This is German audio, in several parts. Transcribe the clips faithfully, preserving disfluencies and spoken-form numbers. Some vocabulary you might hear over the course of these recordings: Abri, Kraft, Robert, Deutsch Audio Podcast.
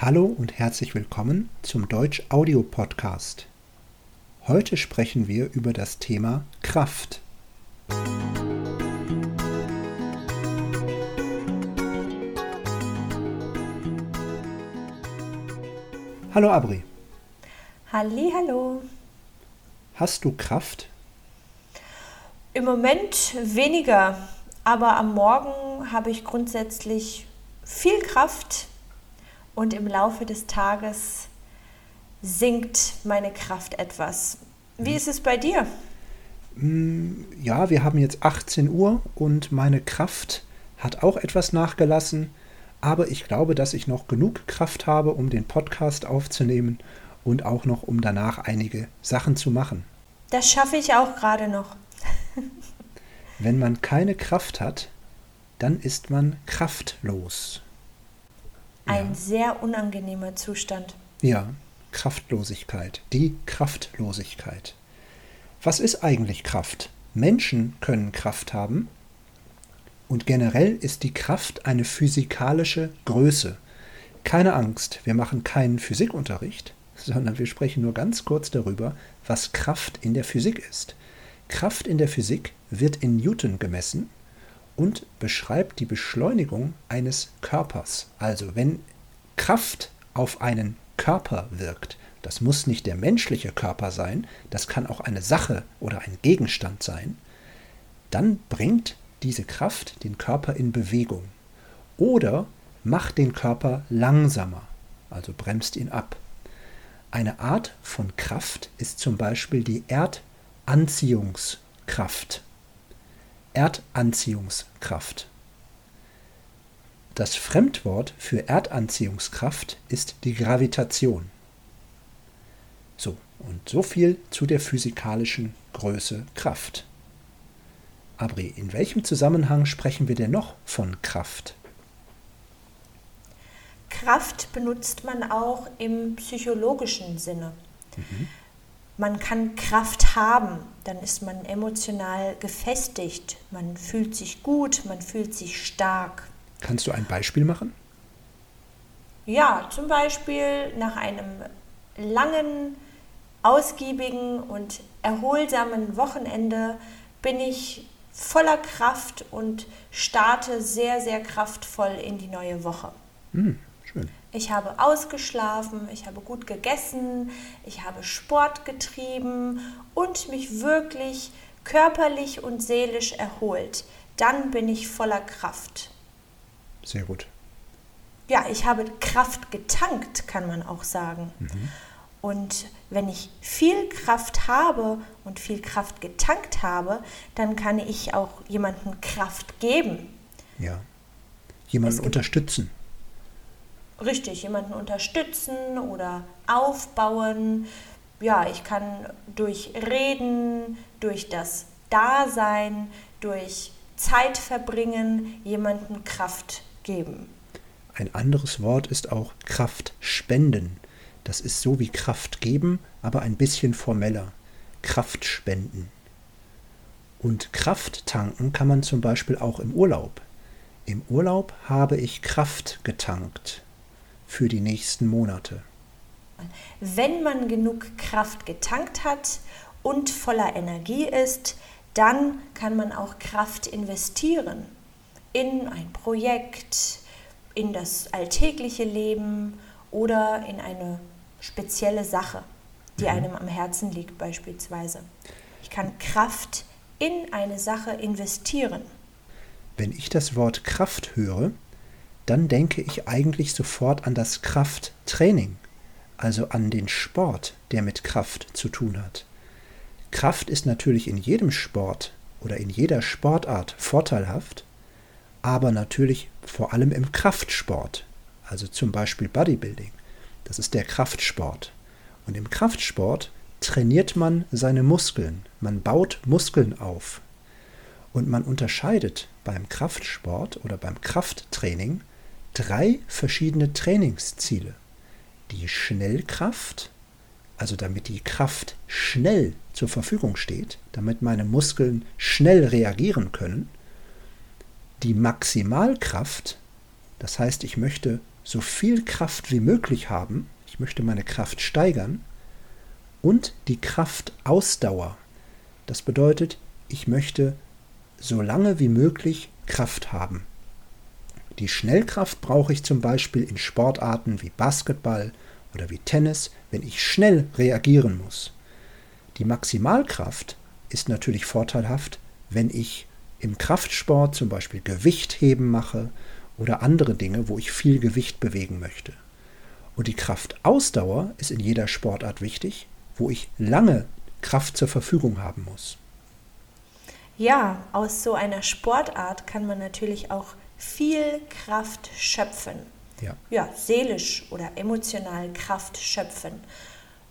Hallo und herzlich willkommen zum Deutsch Audio Podcast. Heute sprechen wir über das Thema Kraft. Hallo Abri. Hallihallo. Hast du Kraft? Im Moment weniger, aber am Morgen habe ich grundsätzlich viel Kraft. Und im Laufe des Tages sinkt meine Kraft etwas. Wie ist es bei dir? Ja, wir haben jetzt achtzehn Uhr und meine Kraft hat auch etwas nachgelassen. Aber ich glaube, dass ich noch genug Kraft habe, um den Podcast aufzunehmen und auch noch, um danach einige Sachen zu machen. Das schaffe ich auch gerade noch. Wenn man keine Kraft hat, dann ist man kraftlos. Ein sehr unangenehmer Zustand. Ja, Kraftlosigkeit, die Kraftlosigkeit. Was ist eigentlich Kraft? Menschen können Kraft haben und generell ist die Kraft eine physikalische Größe. Keine Angst, wir machen keinen Physikunterricht, sondern wir sprechen nur ganz kurz darüber, was Kraft in der Physik ist. Kraft in der Physik wird in Newton gemessen und beschreibt die Beschleunigung eines Körpers. Also wenn Kraft auf einen Körper wirkt, das muss nicht der menschliche Körper sein, das kann auch eine Sache oder ein Gegenstand sein, dann bringt diese Kraft den Körper in Bewegung oder macht den Körper langsamer, also bremst ihn ab. Eine Art von Kraft ist zum Beispiel die Erdanziehungskraft. Erdanziehungskraft. Das Fremdwort für Erdanziehungskraft ist die Gravitation. So, und so viel zu der physikalischen Größe Kraft. Abri, in welchem Zusammenhang sprechen wir denn noch von Kraft? Kraft benutzt man auch im psychologischen Sinne. Mhm. Man kann Kraft haben, dann ist man emotional gefestigt, man fühlt sich gut, man fühlt sich stark. Kannst du ein Beispiel machen? Ja, zum Beispiel nach einem langen, ausgiebigen und erholsamen Wochenende bin ich voller Kraft und starte sehr, sehr kraftvoll in die neue Woche. Hm, schön. Ich habe ausgeschlafen, ich habe gut gegessen, ich habe Sport getrieben und mich wirklich körperlich und seelisch erholt. Dann bin ich voller Kraft. Sehr gut. Ja, ich habe Kraft getankt, kann man auch sagen. Mhm. Und wenn ich viel Kraft habe und viel Kraft getankt habe, dann kann ich auch jemandem Kraft geben. Ja, jemanden unterstützen. Richtig, jemanden unterstützen oder aufbauen. Ja, ich kann durch Reden, durch das Dasein, durch Zeit verbringen, jemandem Kraft geben. Ein anderes Wort ist auch Kraft spenden. Das ist so wie Kraft geben, aber ein bisschen formeller. Kraft spenden. Und Kraft tanken kann man zum Beispiel auch im Urlaub. Im Urlaub habe ich Kraft getankt. Für die nächsten Monate. Wenn man genug Kraft getankt hat und voller Energie ist, dann kann man auch Kraft investieren in ein Projekt, in das alltägliche Leben oder in eine spezielle Sache, die mhm. einem am Herzen liegt beispielsweise. Ich kann Kraft in eine Sache investieren. Wenn ich das Wort Kraft höre, dann denke ich eigentlich sofort an das Krafttraining, also an den Sport, der mit Kraft zu tun hat. Kraft ist natürlich in jedem Sport oder in jeder Sportart vorteilhaft, aber natürlich vor allem im Kraftsport, also zum Beispiel Bodybuilding. Das ist der Kraftsport. Und im Kraftsport trainiert man seine Muskeln, man baut Muskeln auf. Und man unterscheidet beim Kraftsport oder beim Krafttraining drei verschiedene Trainingsziele. Die Schnellkraft, also damit die Kraft schnell zur Verfügung steht, damit meine Muskeln schnell reagieren können. Die Maximalkraft, das heißt, ich möchte so viel Kraft wie möglich haben. Ich möchte meine Kraft steigern. Und die Kraftausdauer. Das bedeutet, ich möchte so lange wie möglich Kraft haben. Die Schnellkraft brauche ich zum Beispiel in Sportarten wie Basketball oder wie Tennis, wenn ich schnell reagieren muss. Die Maximalkraft ist natürlich vorteilhaft, wenn ich im Kraftsport zum Beispiel Gewichtheben mache oder andere Dinge, wo ich viel Gewicht bewegen möchte. Und die Kraftausdauer ist in jeder Sportart wichtig, wo ich lange Kraft zur Verfügung haben muss. Ja, aus so einer Sportart kann man natürlich auch viel Kraft schöpfen. Ja. Ja, seelisch oder emotional Kraft schöpfen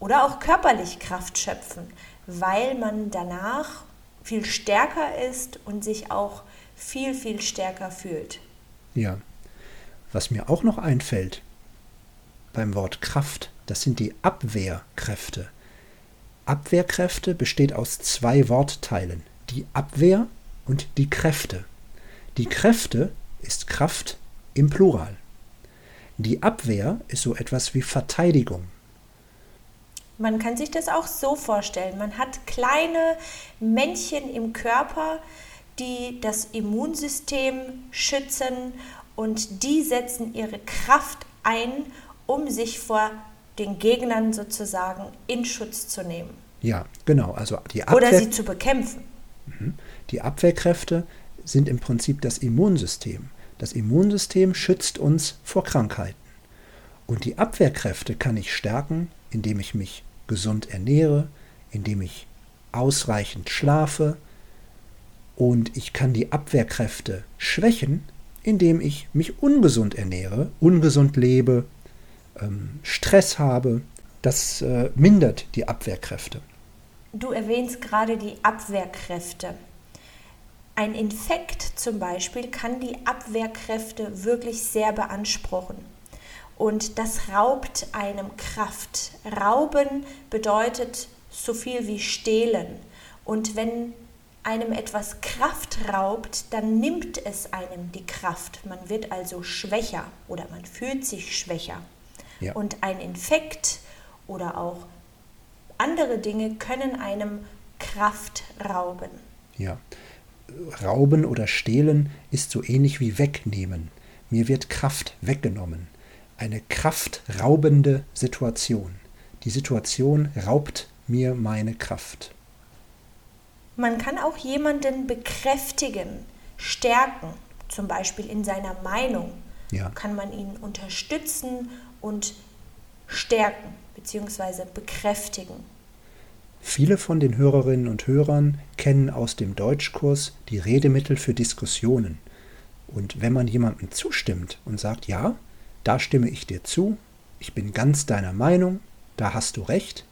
oder auch körperlich Kraft schöpfen, weil man danach viel stärker ist und sich auch viel, viel stärker fühlt. Ja, was mir auch noch einfällt beim Wort Kraft, das sind die Abwehrkräfte. Abwehrkräfte besteht aus zwei Wortteilen, die Abwehr und die Kräfte. Die Kräfte ist Kraft im Plural. Die Abwehr ist so etwas wie Verteidigung. Man kann sich das auch so vorstellen. Man hat kleine Männchen im Körper, die das Immunsystem schützen und die setzen ihre Kraft ein, um sich vor den Gegnern sozusagen in Schutz zu nehmen. Ja, genau. Also die Abwehr- Oder sie zu bekämpfen. Die Abwehrkräfte sind im Prinzip das Immunsystem. Das Immunsystem schützt uns vor Krankheiten. Und die Abwehrkräfte kann ich stärken, indem ich mich gesund ernähre, indem ich ausreichend schlafe. Und ich kann die Abwehrkräfte schwächen, indem ich mich ungesund ernähre, ungesund lebe, Stress habe. Das mindert die Abwehrkräfte. Du erwähnst gerade die Abwehrkräfte. Ein Infekt zum Beispiel kann die Abwehrkräfte wirklich sehr beanspruchen. Und das raubt einem Kraft. Rauben bedeutet so viel wie stehlen. Und wenn einem etwas Kraft raubt, dann nimmt es einem die Kraft. Man wird also schwächer oder man fühlt sich schwächer. Ja. Und ein Infekt oder auch andere Dinge können einem Kraft rauben. Ja. Rauben oder stehlen ist so ähnlich wie wegnehmen. Mir wird Kraft weggenommen. Eine kraftraubende Situation. Die Situation raubt mir meine Kraft. Man kann auch jemanden bekräftigen, stärken, zum Beispiel in seiner Meinung. Ja. Kann man ihn unterstützen und stärken bzw. bekräftigen. Viele von den Hörerinnen und Hörern kennen aus dem Deutschkurs die Redemittel für Diskussionen. Und wenn man jemandem zustimmt und sagt, ja, da stimme ich dir zu, ich bin ganz deiner Meinung, da hast du recht,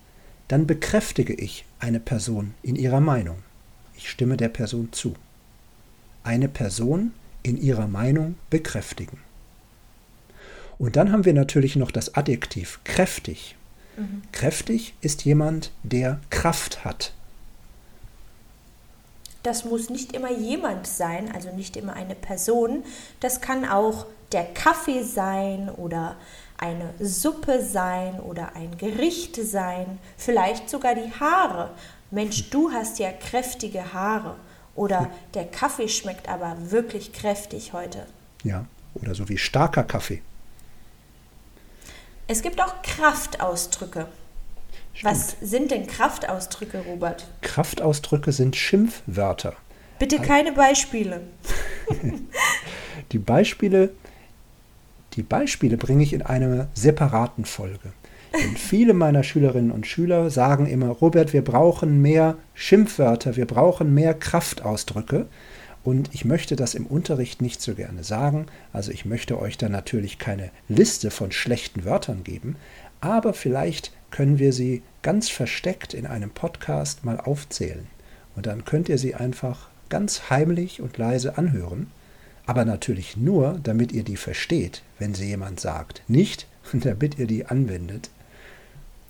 dann bekräftige ich eine Person in ihrer Meinung. Ich stimme der Person zu. Eine Person in ihrer Meinung bekräftigen. Und dann haben wir natürlich noch das Adjektiv kräftig. Kräftig ist jemand, der Kraft hat. Das muss nicht immer jemand sein, also nicht immer eine Person. Das kann auch der Kaffee sein oder eine Suppe sein oder ein Gericht sein. Vielleicht sogar die Haare. Mensch, du hast ja kräftige Haare. Oder der Kaffee schmeckt aber wirklich kräftig heute. Ja, oder so wie starker Kaffee. Es gibt auch Kraftausdrücke. Stimmt. Was sind denn Kraftausdrücke, Robert? Kraftausdrücke sind Schimpfwörter. Bitte keine Beispiele. Die Beispiele, die Beispiele bringe ich in einer separaten Folge. Denn viele meiner Schülerinnen und Schüler sagen immer, Robert, wir brauchen mehr Schimpfwörter, wir brauchen mehr Kraftausdrücke. Und ich möchte das im Unterricht nicht so gerne sagen, also ich möchte euch da natürlich keine Liste von schlechten Wörtern geben, aber vielleicht können wir sie ganz versteckt in einem Podcast mal aufzählen. Und dann könnt ihr sie einfach ganz heimlich und leise anhören, aber natürlich nur, damit ihr die versteht, wenn sie jemand sagt, nicht, damit ihr die anwendet.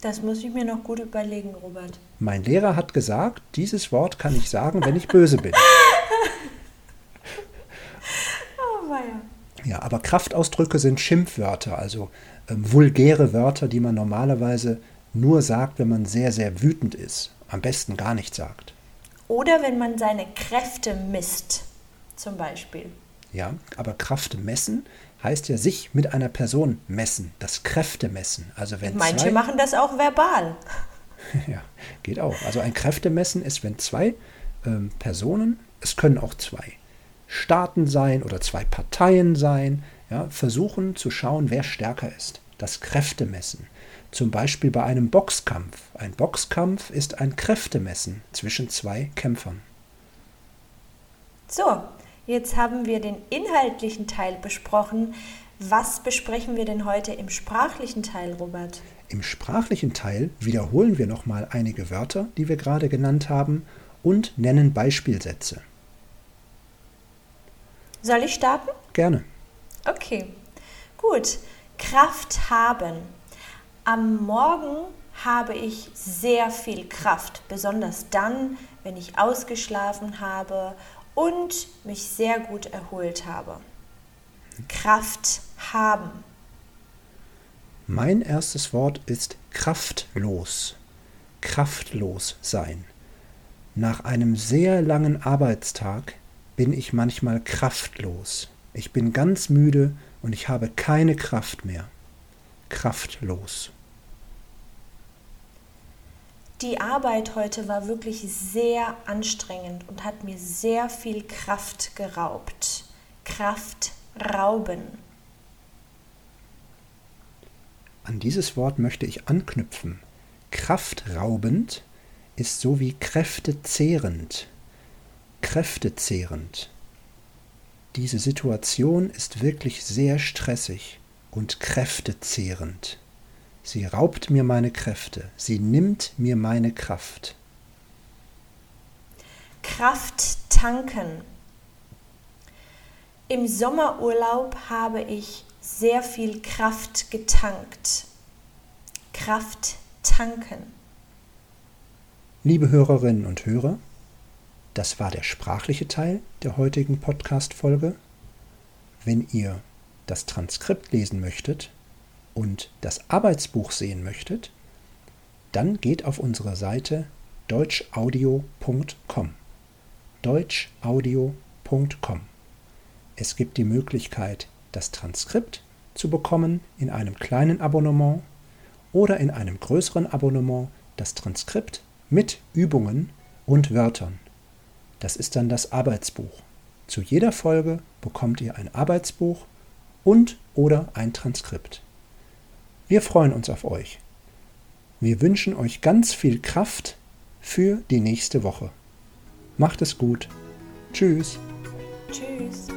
Das muss ich mir noch gut überlegen, Robert. Mein Lehrer hat gesagt, dieses Wort kann ich sagen, wenn ich böse bin. Ja, aber Kraftausdrücke sind Schimpfwörter, also ähm, vulgäre Wörter, die man normalerweise nur sagt, wenn man sehr, sehr wütend ist. Am besten gar nicht sagt. Oder wenn man seine Kräfte misst, zum Beispiel. Ja, aber Kraft messen heißt ja sich mit einer Person messen, das Kräftemessen. Also wenn Manche zwei, machen das auch verbal. Ja, geht auch. Also ein Kräftemessen ist, wenn zwei ähm, Personen, es können auch zwei Staaten sein oder zwei Parteien sein, ja, versuchen zu schauen, wer stärker ist. Das Kräftemessen. Zum Beispiel bei einem Boxkampf. Ein Boxkampf ist ein Kräftemessen zwischen zwei Kämpfern. So, jetzt haben wir den inhaltlichen Teil besprochen. Was besprechen wir denn heute im sprachlichen Teil, Robert? Im sprachlichen Teil wiederholen wir nochmal einige Wörter, die wir gerade genannt haben, und nennen Beispielsätze. Soll ich starten? Gerne. Okay, gut. Kraft haben. Am Morgen habe ich sehr viel Kraft, besonders dann, wenn ich ausgeschlafen habe und mich sehr gut erholt habe. Kraft haben. Mein erstes Wort ist kraftlos. Kraftlos sein. Nach einem sehr langen Arbeitstag bin ich manchmal kraftlos. Ich bin ganz müde und ich habe keine Kraft mehr. Kraftlos. Die Arbeit heute war wirklich sehr anstrengend und hat mir sehr viel Kraft geraubt. Kraft rauben. An dieses Wort möchte ich anknüpfen. Kraftraubend ist so wie kräftezehrend. Kräftezehrend. Diese Situation ist wirklich sehr stressig und kräftezehrend. Sie raubt mir meine Kräfte. Sie nimmt mir meine Kraft. Kraft tanken. Im Sommerurlaub habe ich sehr viel Kraft getankt. Kraft tanken. Liebe Hörerinnen und Hörer, das war der sprachliche Teil der heutigen Podcast-Folge. Wenn ihr das Transkript lesen möchtet und das Arbeitsbuch sehen möchtet, dann geht auf unsere Seite deutsch audio punkt com. deutsch audio punkt com. Es gibt die Möglichkeit, das Transkript zu bekommen in einem kleinen Abonnement oder in einem größeren Abonnement das Transkript mit Übungen und Wörtern. Das ist dann das Arbeitsbuch. Zu jeder Folge bekommt ihr ein Arbeitsbuch und oder ein Transkript. Wir freuen uns auf euch. Wir wünschen euch ganz viel Kraft für die nächste Woche. Macht es gut. Tschüss. Tschüss.